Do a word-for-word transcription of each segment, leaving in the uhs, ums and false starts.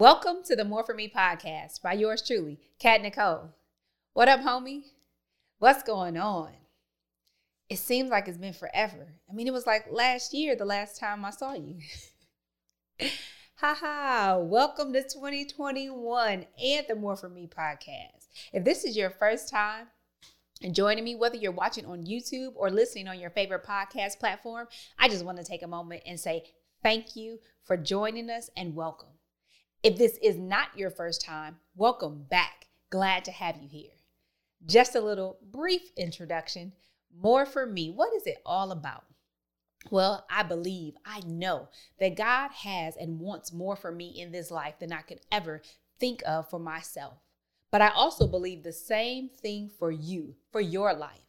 Welcome to the More For Me podcast by yours truly, Kat Nicole. What up, homie? What's going on? It seems like it's been forever. I mean, it was like last year, the last time I saw you. Ha ha, welcome to twenty twenty-one and the More For Me podcast. If this is your first time joining me, whether you're watching on YouTube or listening on your favorite podcast platform, I just want to take a moment and say thank you for joining us and welcome. If this is not your first time, welcome back. Glad to have you here. Just a little brief introduction. More For Me, what is it all about? Well, I believe, I know that God has and wants more for me in this life than I could ever think of for myself. But I also believe the same thing for you, for your life.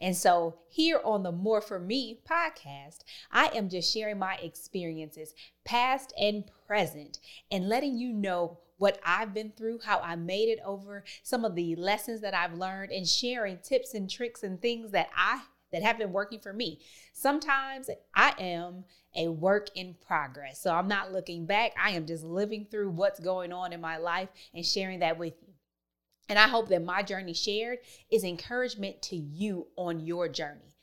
And so here on the More For Me podcast, I am just sharing my experiences, past and present, and letting you know what I've been through, how I made it over, some of the lessons that I've learned, and sharing tips and tricks and things that I that have been working for me. Sometimes I am a work in progress. So I'm not looking back. I am just living through what's going on in my life and sharing that with you. And I hope that my journey shared is encouragement to you on your journey.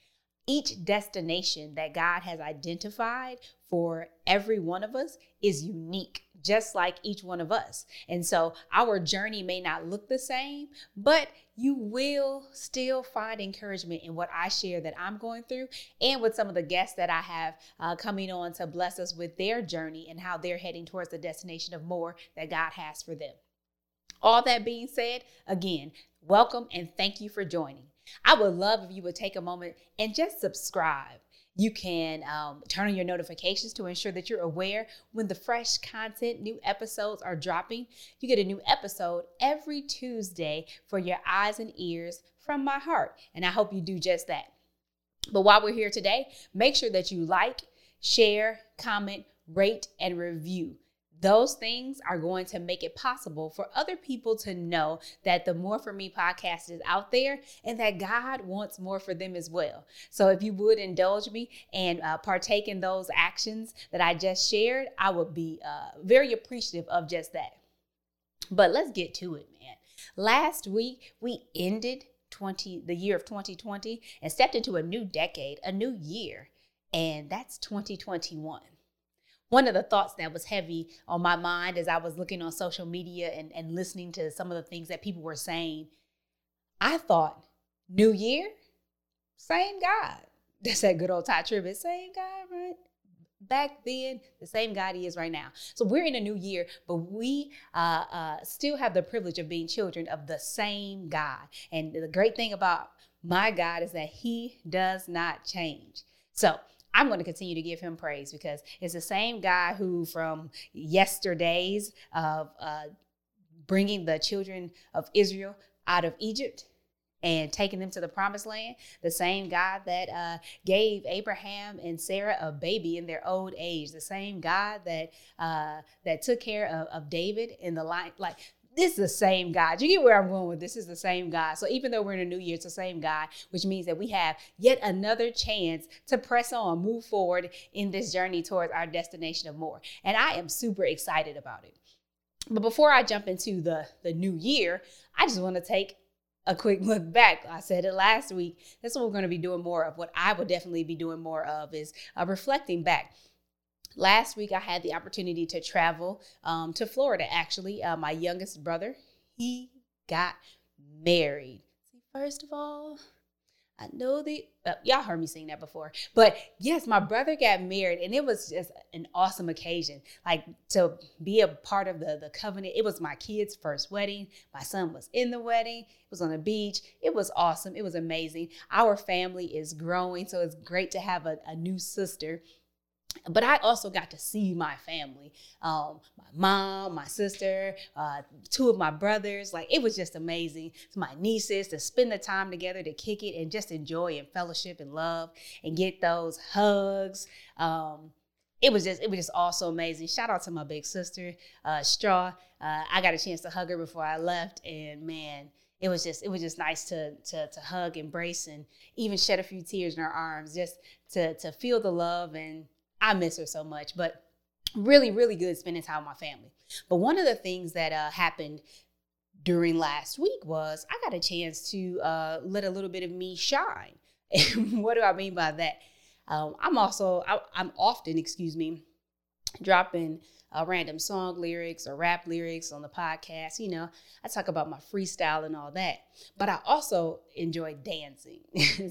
Each destination that God has identified for every one of us is unique, just like each one of us. And so our journey may not look the same, but you will still find encouragement in what I share that I'm going through and with some of the guests that I have uh, coming on to bless us with their journey and how they're heading towards the destination of more that God has for them. All that being said, again, welcome and thank you for joining. I would love if you would take a moment and just subscribe. You can um, turn on your notifications to ensure that you're aware when the fresh content, new episodes are dropping. You get a new episode every Tuesday for your eyes and ears from my heart. And I hope you do just that. But while we're here today, make sure that you like, share, comment, rate, and review. Those things are going to make it possible for other people to know that the More For Me podcast is out there and that God wants more for them as well. So if you would indulge me and uh, partake in those actions that I just shared, I would be uh, very appreciative of just that. But let's get to it, man. Last week, we ended twenty, the year of twenty twenty and stepped into a new decade, a new year, and that's twenty twenty-one. One of the thoughts that was heavy on my mind as I was looking on social media and, and listening to some of the things that people were saying, I thought, new year, same God. That's that good old Ty Tribbett, same God, right? Back then, the same God he is right now. So we're in a new year, but we uh, uh, still have the privilege of being children of the same God. And the great thing about my God is that he does not change. So I'm going to continue to give him praise because it's the same guy who from yesterdays of uh, bringing the children of Israel out of Egypt and taking them to the promised land, the same God that uh, gave Abraham and Sarah a baby in their old age, the same God that uh, that took care of, of David in the line, like this is the same God. You get where I'm going with this. This is the same God. So even though we're in a new year, it's the same God, which means that we have yet another chance to press on, move forward in this journey towards our destination of more. And I am super excited about it. But before I jump into the, the new year, I just want to take a quick look back. I said it last week. That's what we're going to be doing more of. What I will definitely be doing more of is uh, reflecting back. Last week, I had the opportunity to travel um, to Florida, actually. Uh, my youngest brother, he got married. First of all, I know the, uh, y'all heard me sing that before. But yes, my brother got married, and it was just an awesome occasion. Like, to be a part of the, the covenant, it was my kid's first wedding. My son was in the wedding. It was on the beach. It was awesome. It was amazing. Our family is growing, so it's great to have a, a new sister. But I also got to see my family, um, my mom, my sister, uh, two of my brothers. Like, it was just amazing. To my nieces, to spend the time together, to kick it and just enjoy and fellowship and love and get those hugs. Um, it was just, it was just also amazing. Shout out to my big sister, uh, Straw. Uh, I got a chance to hug her before I left, and man, It was just it was just nice to to to hug, embrace, and even shed a few tears in her arms, just to to feel the love. And I miss her so much, but really, really good spending time with my family. But one of the things that uh, happened during last week was I got a chance to uh, let a little bit of me shine. And what do I mean by that? Um, I'm also, I, I'm often, excuse me, dropping uh, random song lyrics or rap lyrics on the podcast. You know, I talk about my freestyle and all that, but I also enjoy dancing.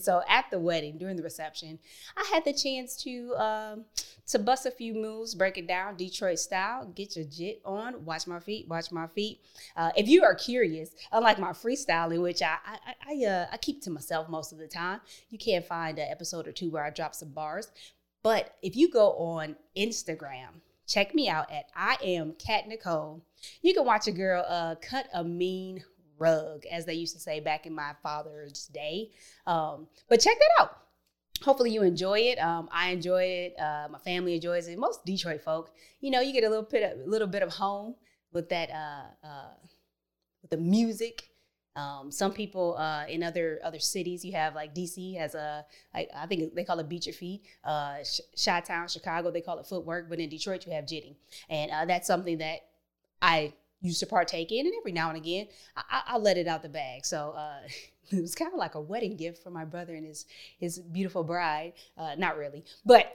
So at the wedding, during the reception, I had the chance to um, to bust a few moves, break it down, Detroit style, get your jit on, watch my feet, watch my feet. Uh, if you are curious, unlike my freestyle, in which I I I, uh, I keep to myself most of the time, you can't find an episode or two where I drop some bars. But if you go on Instagram, check me out at I am Kat Nicole. You can watch a girl uh, cut a mean rug, as they used to say back in my father's day. Um, but check that out. Hopefully you enjoy it. Um, I enjoy it. Uh, my family enjoys it. Most Detroit folk, you know, you get a little bit, a little bit of home with that, uh, uh, with the music. Um, some people uh, in other other cities, you have like D C has a, I, I think they call it beat your feet. Uh, Chi-Town, Chicago, they call it footwork. But in Detroit, you have jitting. And uh, that's something that I used to partake in. And every now and again, I, I let it out the bag. So uh, it was kind of like a wedding gift for my brother and his, his beautiful bride. Uh, not really. But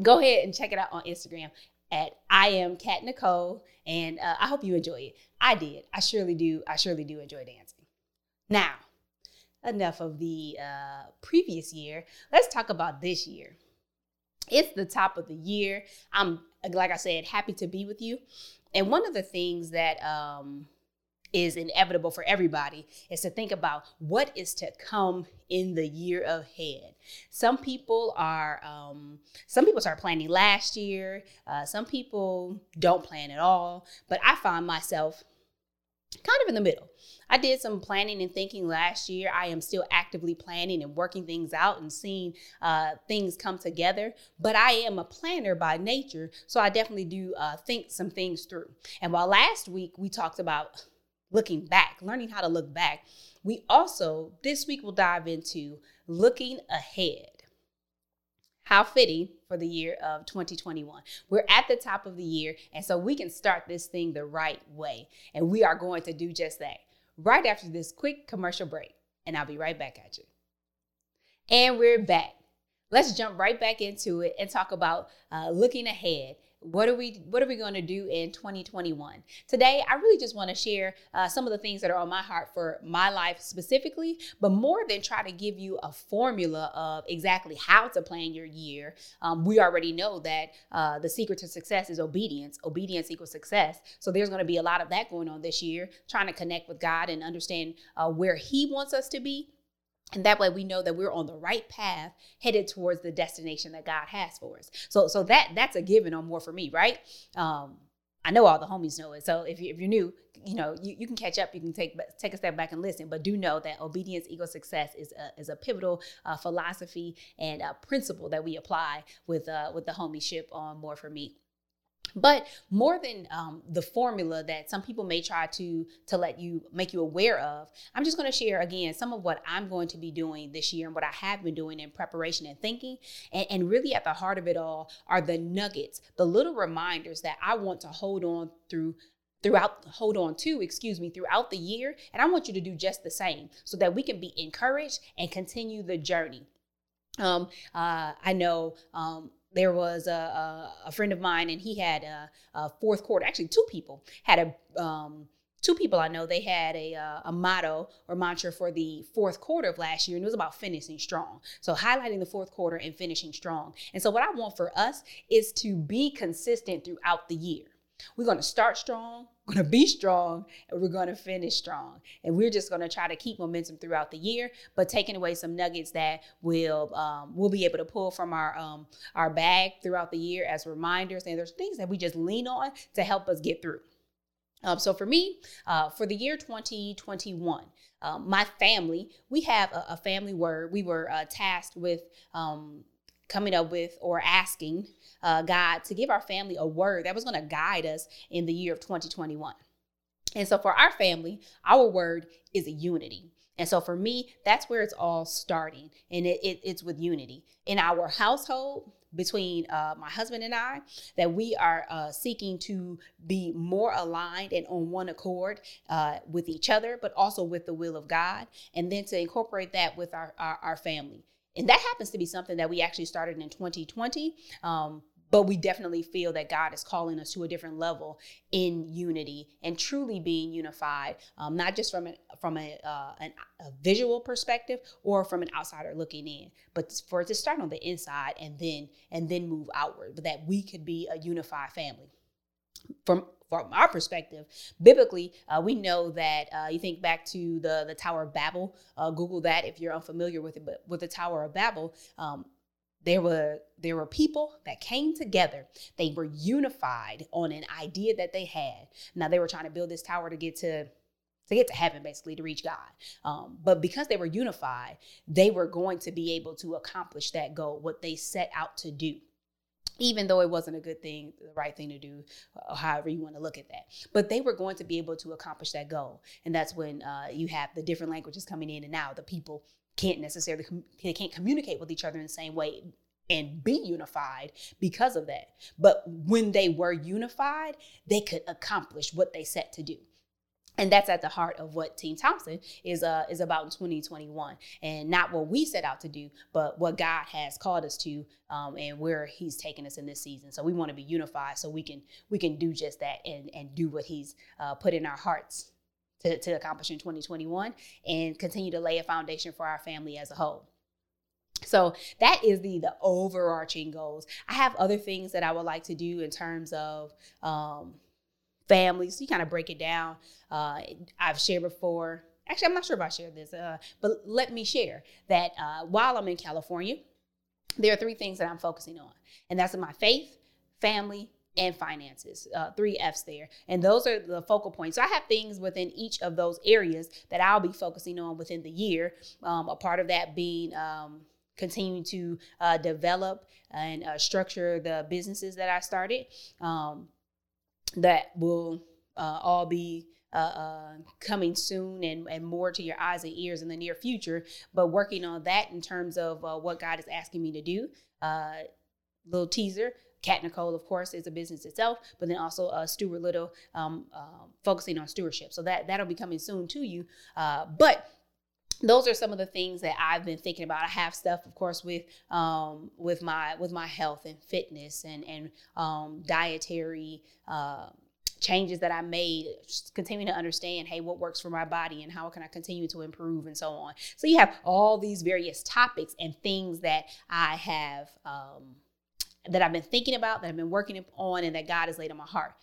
go ahead and check it out on Instagram at I am Kat Nicole, and uh, I hope you enjoy it. I did. I surely do. I surely do enjoy dancing. Now, enough of the uh, previous year. Let's talk about this year. It's the top of the year. I'm, like I said, happy to be with you. And one of the things that um, is inevitable for everybody is to think about what is to come in the year ahead. Some people are, um, some people start planning last year. Uh, some people don't plan at all, but I find myself kind of in the middle. I did some planning and thinking last year. I am still actively planning and working things out and seeing uh, things come together, but I am a planner by nature. So I definitely do uh, think some things through. And while last week we talked about looking back, learning how to look back, we also, this week, will dive into looking ahead. How fitting for the year of twenty twenty-one. We're at the top of the year, and so we can start this thing the right way. And we are going to do just that right after this quick commercial break. And I'll be right back at you. And we're back. Let's jump right back into it and talk about uh, looking ahead. What are we What are we going to do in twenty twenty-one? Today, I really just want to share uh, some of the things that are on my heart for my life specifically, but more than try to give you a formula of exactly how to plan your year. Um, we already know that uh, the secret to success is obedience. Obedience equals success. So there's going to be a lot of that going on this year, trying to connect with God and understand uh, where He wants us to be. And that way we know that we're on the right path headed towards the destination that God has for us. So so that that's a given on More For Me, right? Um, I know all the homies know it. So if, you, if you're new, you know, you, you can catch up. You can take take a step back and listen. But do know that obedience equals success is a, is a pivotal uh, philosophy and a principle that we apply with, uh, with the homieship on More For Me. But more than um, the formula that some people may try to to let you make you aware of, I'm just going to share again some of what I'm going to be doing this year and what I have been doing in preparation and thinking. And, and really at the heart of it all are the nuggets, the little reminders that I want to hold on through throughout, hold on to, excuse me, throughout the year. And I want you to do just the same so that we can be encouraged and continue the journey. Um, uh, I know. Um, There was a, a, a friend of mine, and he had a, a fourth quarter. Actually, two people had a um, two people I know. They had a, a, a motto or mantra for the fourth quarter of last year, and it was about finishing strong. So highlighting the fourth quarter and finishing strong. And so what I want for us is to be consistent throughout the year. We're going to start strong, we're going to be strong, and we're going to finish strong. And we're just going to try to keep momentum throughout the year, but taking away some nuggets that we'll, um, we'll be able to pull from our, um, our bag throughout the year as reminders. And there's things that we just lean on to help us get through. Um, so for me, uh, for the year twenty twenty-one, uh, my family, we have a, a family word. We were uh, tasked with um, coming up with or asking uh, God to give our family a word that was going to guide us in the year of twenty twenty-one. And so for our family, our word is a unity. And so for me, that's where it's all starting. And it, it, it's with unity in our household. between uh, my husband and I, that we are uh, seeking to be more aligned and on one accord uh, with each other, but also with the will of God, and then to incorporate that with our, our, our family. And that happens to be something that we actually started in twenty twenty, um, but we definitely feel that God is calling us to a different level in unity and truly being unified, um, not just from, a, from a, uh, an, a visual perspective or from an outsider looking in, but for it to start on the inside and then and then move outward, but that we could be a unified family. From From our perspective, biblically, uh, we know that uh, you think back to the, the Tower of Babel. Uh, Google that if you're unfamiliar with it. But with the Tower of Babel, um, there were there were people that came together. They were unified on an idea that they had. Now they were trying to build this tower to get to to get to heaven, basically, to reach God. Um, but because they were unified, they were going to be able to accomplish that goal, what they set out to do. Even though it wasn't a good thing, the right thing to do, however you want to look at that. But they were going to be able to accomplish that goal. And that's when uh, you have the different languages coming in, and now the people can't necessarily, com- they can't communicate with each other in the same way and be unified because of that. But when they were unified, they could accomplish what they set to do. And that's at the heart of what Team Thompson is uh, is about in twenty twenty-one, and not what we set out to do, but what God has called us to, um, and where He's taken us in this season. So we want to be unified, so we can we can do just that, and and do what He's uh, put in our hearts to, to accomplish in twenty twenty-one, and continue to lay a foundation for our family as a whole. So that is the the overarching goals. I have other things that I would like to do in terms of. Um, Families, so you kind of break it down. Uh, I've shared before. Actually, I'm not sure if I shared this, uh, but let me share that uh, while I'm in California, there are three things that I'm focusing on, and that's my faith, family, and finances. Uh, three F's there, and those are the focal points. So I have things within each of those areas that I'll be focusing on within the year. Um, a part of that being um, continuing to uh, develop and uh, structure the businesses that I started. Um, that will uh, all be uh, uh, coming soon and, and more to your eyes and ears in the near future, but working on that in terms of uh, what God is asking me to do. Uh, little teaser, Kat Nicole, of course, is a business itself, but then also uh, Stuart Little, um, uh, focusing on stewardship. So that, that'll be coming soon to you. Uh, but those are some of the things that I've been thinking about. I have stuff, of course, with um, with my with my health and fitness and and um, dietary uh, changes that I made, just continuing to understand, hey, what works for my body and how can I continue to improve and so on. So you have all these various topics and things that I have um, that I've been thinking about, that I've been working on, and that God has laid on my heart.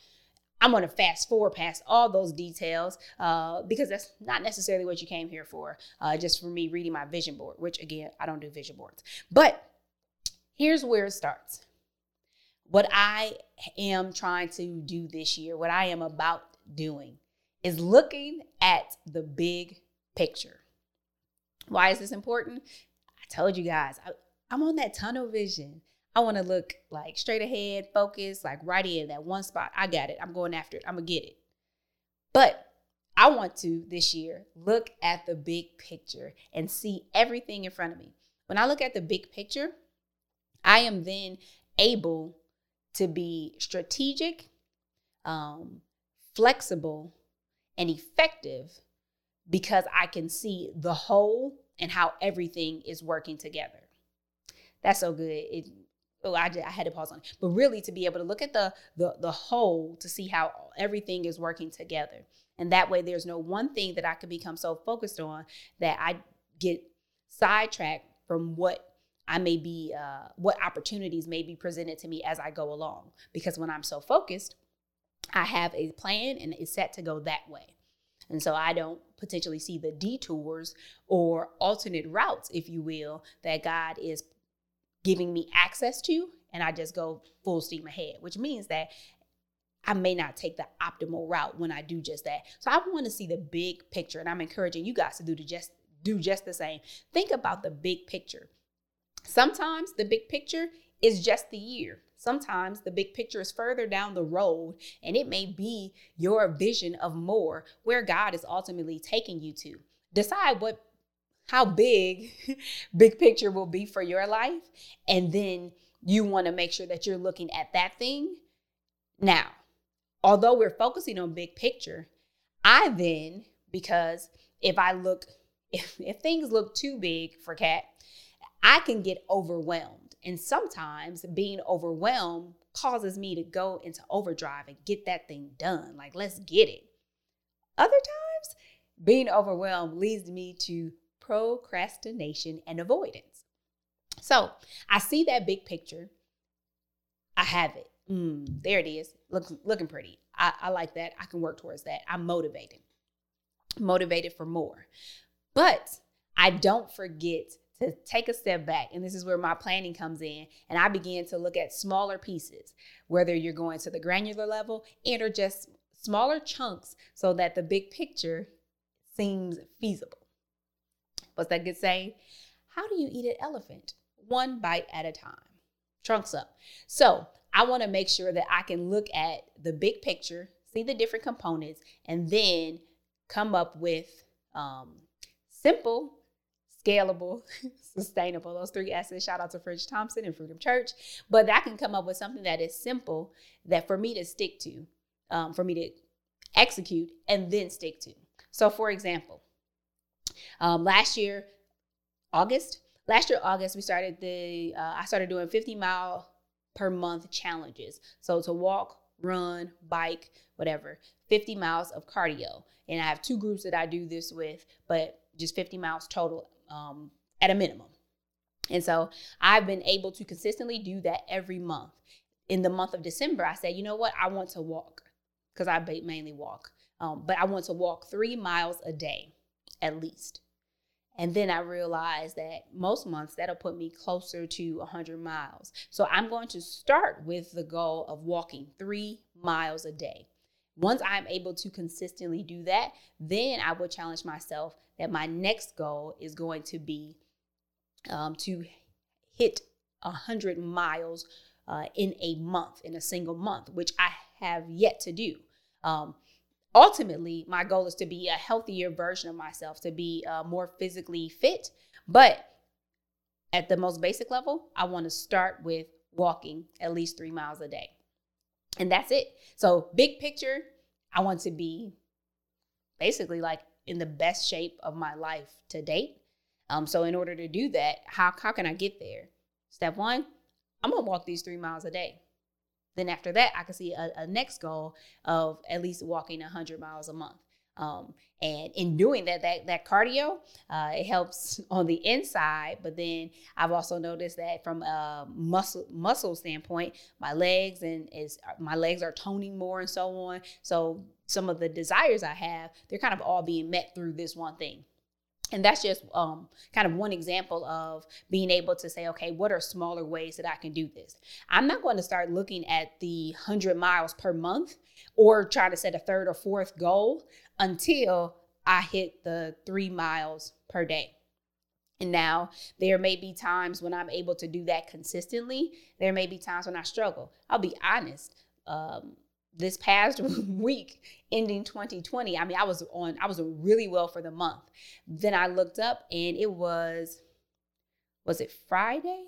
I'm going to fast forward past all those details uh, because that's not necessarily what you came here for, uh, just for me reading my vision board, which, again, I don't do vision boards. But here's where it starts. What I am trying to do this year, what I am about doing, is looking at the big picture. Why is this important? I told you guys, I, I'm on that tunnel vision. I want to look like straight ahead, focused, like right in that one spot. I got it. I'm going after it. I'm going to get it. But I want to this year look at the big picture and see everything in front of me. When I look at the big picture, I am then able to be strategic, um, flexible, and effective because I can see the whole and how everything is working together. That's so good. It, Oh, I, just, I had to pause on it. But really to be able to look at the, the the whole to see how everything is working together. And that way there's no one thing that I could become so focused on that I get sidetracked from what I may be, uh, what opportunities may be presented to me as I go along. Because when I'm so focused, I have a plan and it's set to go that way. And so I don't potentially see the detours or alternate routes, if you will, that God is giving me access to, and I just go full steam ahead, which means that I may not take the optimal route when I do just that. So I want to see the big picture, and I'm encouraging you guys to do, to just, do just the same. Think about the big picture. Sometimes the big picture is just the year. Sometimes the big picture is further down the road, and it may be your vision of more, where God is ultimately taking you to. Decide what how big, big picture will be for your life, and then you want to make sure that you're looking at that thing. Now, although we're focusing on big picture, I then, because if I look, if, if things look too big for Kat, I can get overwhelmed. And sometimes being overwhelmed causes me to go into overdrive and get that thing done. Like, let's get it. Other times, being overwhelmed leads me to procrastination and avoidance. So I see that big picture. I have it. Mm, there it is. Look, looking pretty. I, I like that. I can work towards that. I'm motivated. Motivated for more. But I don't forget to take a step back. And this is where my planning comes in. And I begin to look at smaller pieces, whether you're going to the granular level and or just smaller chunks so that the big picture seems feasible. What's that good saying? How do you eat an elephant? One bite at a time. Trunks up. So I want to make sure that I can look at the big picture, see the different components, and then come up with um, simple, scalable, sustainable, those three S's. Shout out to Fringe Thompson and Freedom Church. But I can come up with something that is simple that for me to stick to, um, for me to execute and then stick to. So for example, um, last year, August, last year, August, we started the, uh, I started doing fifty mile per month challenges. So to walk, run, bike, whatever, fifty miles of cardio. And I have two groups that I do this with, but just fifty miles total um, at a minimum. And so I've been able to consistently do that every month. In the month of December, I said, you know what? I want to walk because I mainly walk, um, but I want to walk three miles a day at least. And then I realized that most months that'll put me closer to one hundred miles. So I'm going to start with the goal of walking three miles a day. Once I'm able to consistently do that, then I will challenge myself that my next goal is going to be um, to hit one hundred miles uh, in a month, in a single month, which I have yet to do. Um, Ultimately, my goal is to be a healthier version of myself, to be uh, more physically fit. But at the most basic level, I want to start with walking at least three miles a day. And that's it. So big picture, I want to be basically like in the best shape of my life to date. Um, so in order to do that, how, how can I get there? Step one, I'm going to walk these three miles a day. Then after that, I can see a, a next goal of at least walking one hundred miles a month. Um, and in doing that, that, that cardio, uh, it helps on the inside. But then I've also noticed that from a muscle muscle standpoint, my legs and is my legs are toning more and so on. So some of the desires I have, they're kind of all being met through this one thing. And that's just um, kind of one example of being able to say, okay, what are smaller ways that I can do this? I'm not going to start looking at the one hundred miles per month or try to set a third or fourth goal until I hit the three miles per day. And now there may be times when I'm able to do that consistently. There may be times when I struggle. I'll be honest. Um, This past week, ending twenty twenty, I mean, I was on, I was really well for the month. Then I looked up and it was, was it Friday?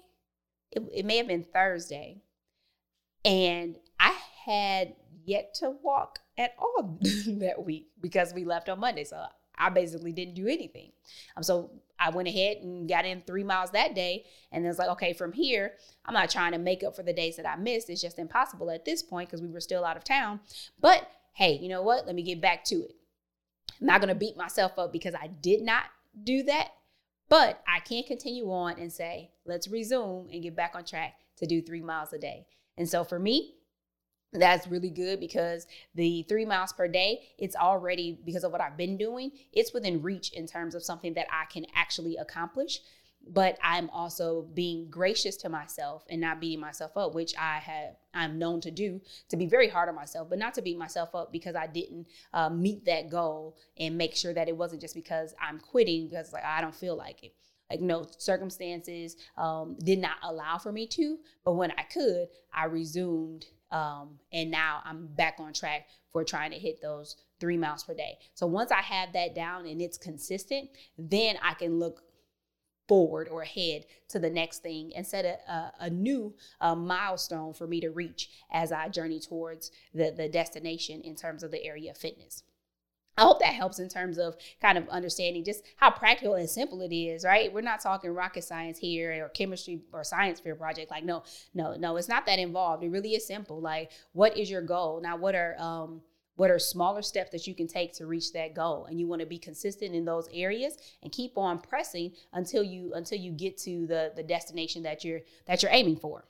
It, it may have been Thursday. And I had yet to walk at all that week because we left on Monday. So I basically didn't do anything. Um, so I went ahead and got in three miles that day. And it's like, okay, from here, I'm not trying to make up for the days that I missed. It's just impossible at this point because we were still out of town. But hey, you know what? Let me get back to it. I'm not going to beat myself up because I did not do that. But I can continue on and say, let's resume and get back on track to do three miles a day. And so for me, that's really good because the three miles per day, it's already, because of what I've been doing, it's within reach in terms of something that I can actually accomplish. But I'm also being gracious to myself and not beating myself up, which I have, I'm known to do, to be very hard on myself, but not to beat myself up because I didn't uh, meet that goal and make sure that it wasn't just because I'm quitting because like I don't feel like it. Like no circumstances um, did not allow for me to, but when I could, I resumed. Um, and now I'm back on track for trying to hit those three miles per day. So once I have that down and it's consistent, then I can look forward or ahead to the next thing and set a, a, a new uh, milestone for me to reach as I journey towards the, the destination in terms of the area of fitness. I hope that helps in terms of kind of understanding just how practical and simple it is, right? We're not talking rocket science here or chemistry or science fair project. Like, no, no, no, it's not that involved. It really is simple. Like, what is your goal? Now, what are, um, what are smaller steps that you can take to reach that goal? And you want to be consistent in those areas and keep on pressing until you, until you get to the, the destination that you're, that you're aiming for.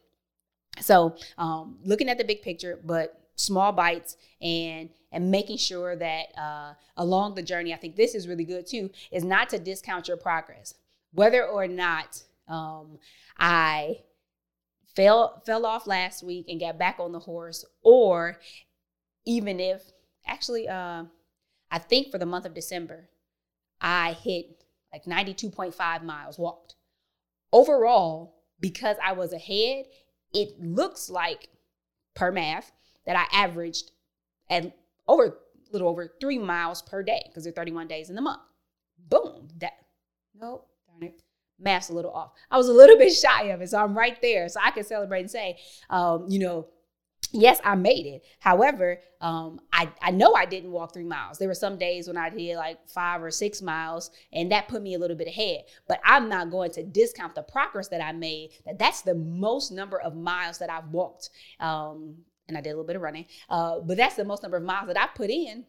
So, um, looking at the big picture, but small bites and and making sure that uh, along the journey, I think this is really good too, is not to discount your progress. Whether or not um, I fell fell off last week and got back on the horse, or even if actually uh, I think for the month of December, I hit like ninety-two point five miles walked. Overall, because I was ahead, it looks like per math, that I averaged at over a little over three miles per day because there are thirty-one days in the month. Boom. That, nope, darn it. Math's a little off. I was a little bit shy of it, so I'm right there. So I can celebrate and say, um, you know, yes, I made it. However, um, I, I know I didn't walk three miles. There were some days when I did like five or six miles, and that put me a little bit ahead. But I'm not going to discount the progress that I made. That that's the most number of miles that I've walked. Um, and I did a little bit of running, uh, but that's the most number of miles that I've put in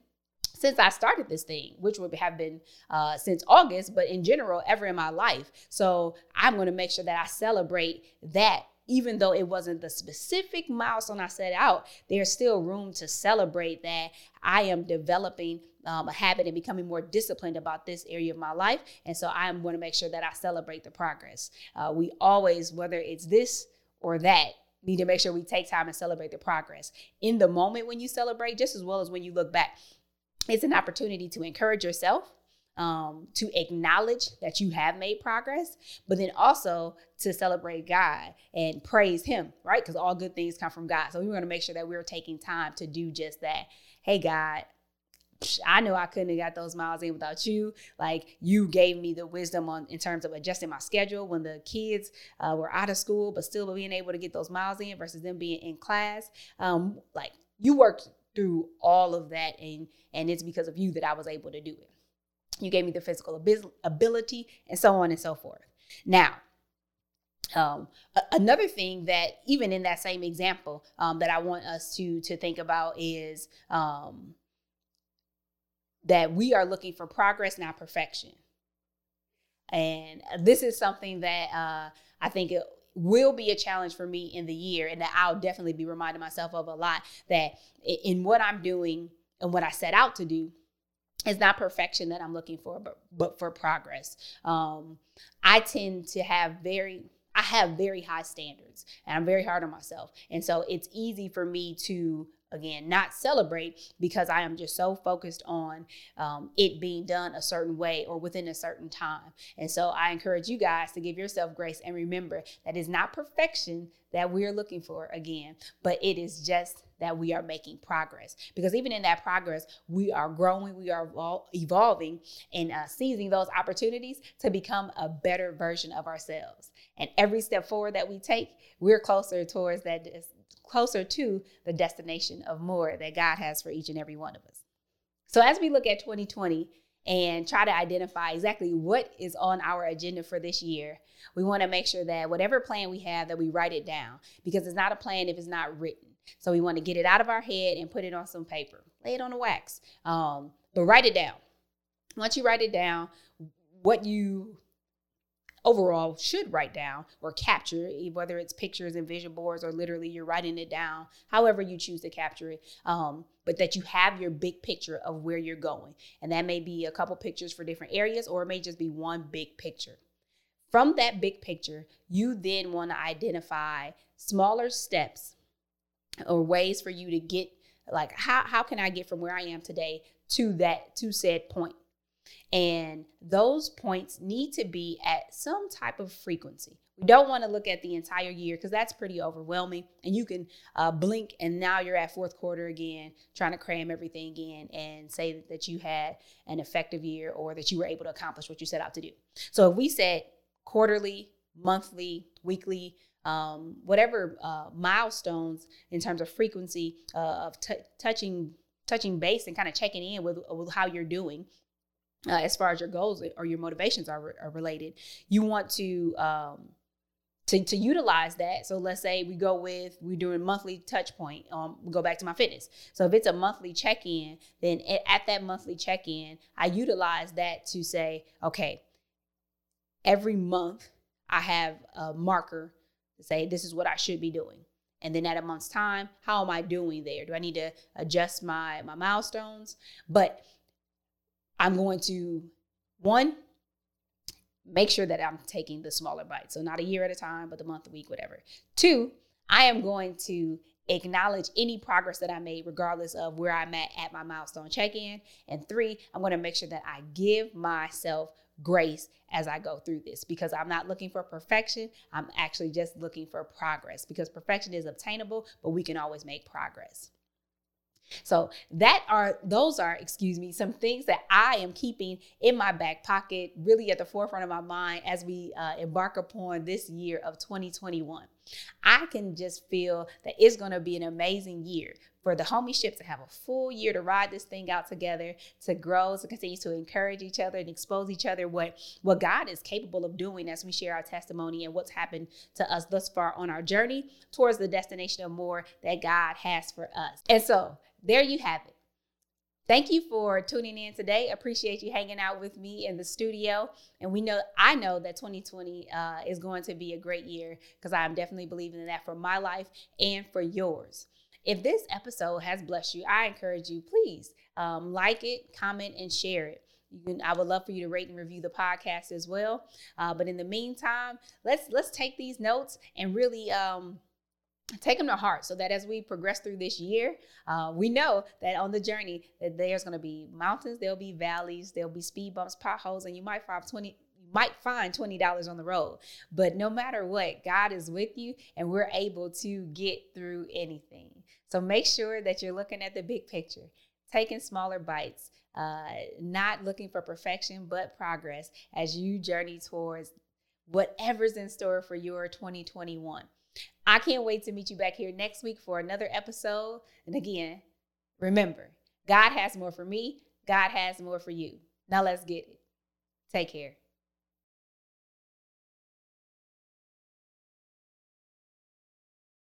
since I started this thing, which would have been uh, since August, but in general, ever in my life. So I'm going to make sure that I celebrate that, even though it wasn't the specific milestone I set out, there's still room to celebrate that I am developing um, a habit and becoming more disciplined about this area of my life. And so I'm going to make sure that I celebrate the progress. Uh, we always, whether it's this or that, need to make sure we take time and celebrate the progress. In the moment when you celebrate, just as well as when you look back, it's an opportunity to encourage yourself, um, to acknowledge that you have made progress, but then also to celebrate God and praise him, right? Because all good things come from God. So we want to make sure that we're taking time to do just that. Hey, God, I know I couldn't have got those miles in without you. Like, you gave me the wisdom on in terms of adjusting my schedule when the kids uh, were out of school, but still being able to get those miles in versus them being in class. Um, like, you worked through all of that, and and it's because of you that I was able to do it. You gave me the physical ab- ability and so on and so forth. Now, um, a- another thing that even in that same example um, that I want us to to think about is um, that we are looking for progress, not perfection. And this is something that uh, I think it will be a challenge for me in the year, and that I'll definitely be reminding myself of a lot, that in what I'm doing and what I set out to do, it's not perfection that I'm looking for, but, but for progress. Um, I tend to have very, I have very high standards, and I'm very hard on myself. And so it's easy for me to, again, not celebrate, because I am just so focused on um, it being done a certain way or within a certain time. And so I encourage you guys to give yourself grace and remember that it's not perfection that we're looking for, again, but it is just that we are making progress. Because even in that progress, we are growing, we are evolving, and uh, seizing those opportunities to become a better version of ourselves. And every step forward that we take, we're closer towards that dis- closer to the destination of more that God has for each and every one of us. So as we look at twenty twenty and try to identify exactly what is on our agenda for this year, we want to make sure that whatever plan we have, that we write it down, because it's not a plan if it's not written. So we want to get it out of our head and put it on some paper, lay it on the wax, um, but write it down. Once you write it down, what you overall should write down or capture, whether it's pictures and vision boards or literally you're writing it down, however you choose to capture it, um, but that you have your big picture of where you're going. And that may be a couple pictures for different areas, or it may just be one big picture. From that big picture, you then want to identify smaller steps or ways for you to get, like, how, how can I get from where I am today to that, to said point? And those points need to be at some type of frequency. We don't want to look at the entire year, because that's pretty overwhelming, and you can uh, blink and now you're at fourth quarter again, trying to cram everything in and say that you had an effective year or that you were able to accomplish what you set out to do. So if we said quarterly, monthly, weekly, um, whatever uh, milestones in terms of frequency uh, of t- touching touching base and kind of checking in with, with how you're doing uh, as far as your goals or your motivations are, re- are related. You want to, um, to to utilize that. So let's say we go with, we're doing monthly touch point. Um, we go back to my fitness. So if it's a monthly check-in, then at that monthly check-in, I utilize that to say, okay, every month, I have a marker to say, this is what I should be doing. And then at a month's time, how am I doing there? Do I need to adjust my, my milestones? But I'm going to, one, make sure that I'm taking the smaller bites. So not a year at a time, but the month, the week, whatever. Two, I am going to acknowledge any progress that I made, regardless of where I'm at at my milestone check-in. And three, I'm going to make sure that I give myself grace as I go through this, because I'm not looking for perfection. I'm actually just looking for progress, because perfection is obtainable, but we can always make progress. So that are, those are, excuse me, some things that I am keeping in my back pocket, really at the forefront of my mind as we uh, embark upon this year of twenty twenty-one. I can just feel that it's going to be an amazing year for the homeship to have a full year to ride this thing out together, to grow, to continue to encourage each other and expose each other what, what God is capable of doing as we share our testimony and what's happened to us thus far on our journey towards the destination of more that God has for us. And so there you have it. Thank you for tuning in today. Appreciate you hanging out with me in the studio. And we know, I know that twenty twenty uh, is going to be a great year, because I'm definitely believing in that for my life and for yours. If this episode has blessed you, I encourage you, please um, like it, comment, and share it. You can, I would love for you to rate and review the podcast as well. Uh, but in the meantime, let's let's take these notes and really um, take them to heart, so that as we progress through this year, uh, we know that on the journey that there's going to be mountains, there'll be valleys, there'll be speed bumps, potholes, and you might find twenty, might find twenty dollars on the road. But no matter what, God is with you, and we're able to get through anything. So make sure that you're looking at the big picture, taking smaller bites, uh, not looking for perfection, but progress as you journey towards whatever's in store for your twenty twenty-one. I can't wait to meet you back here next week for another episode. And again, remember, God has more for me. God has more for you. Now let's get it. Take care.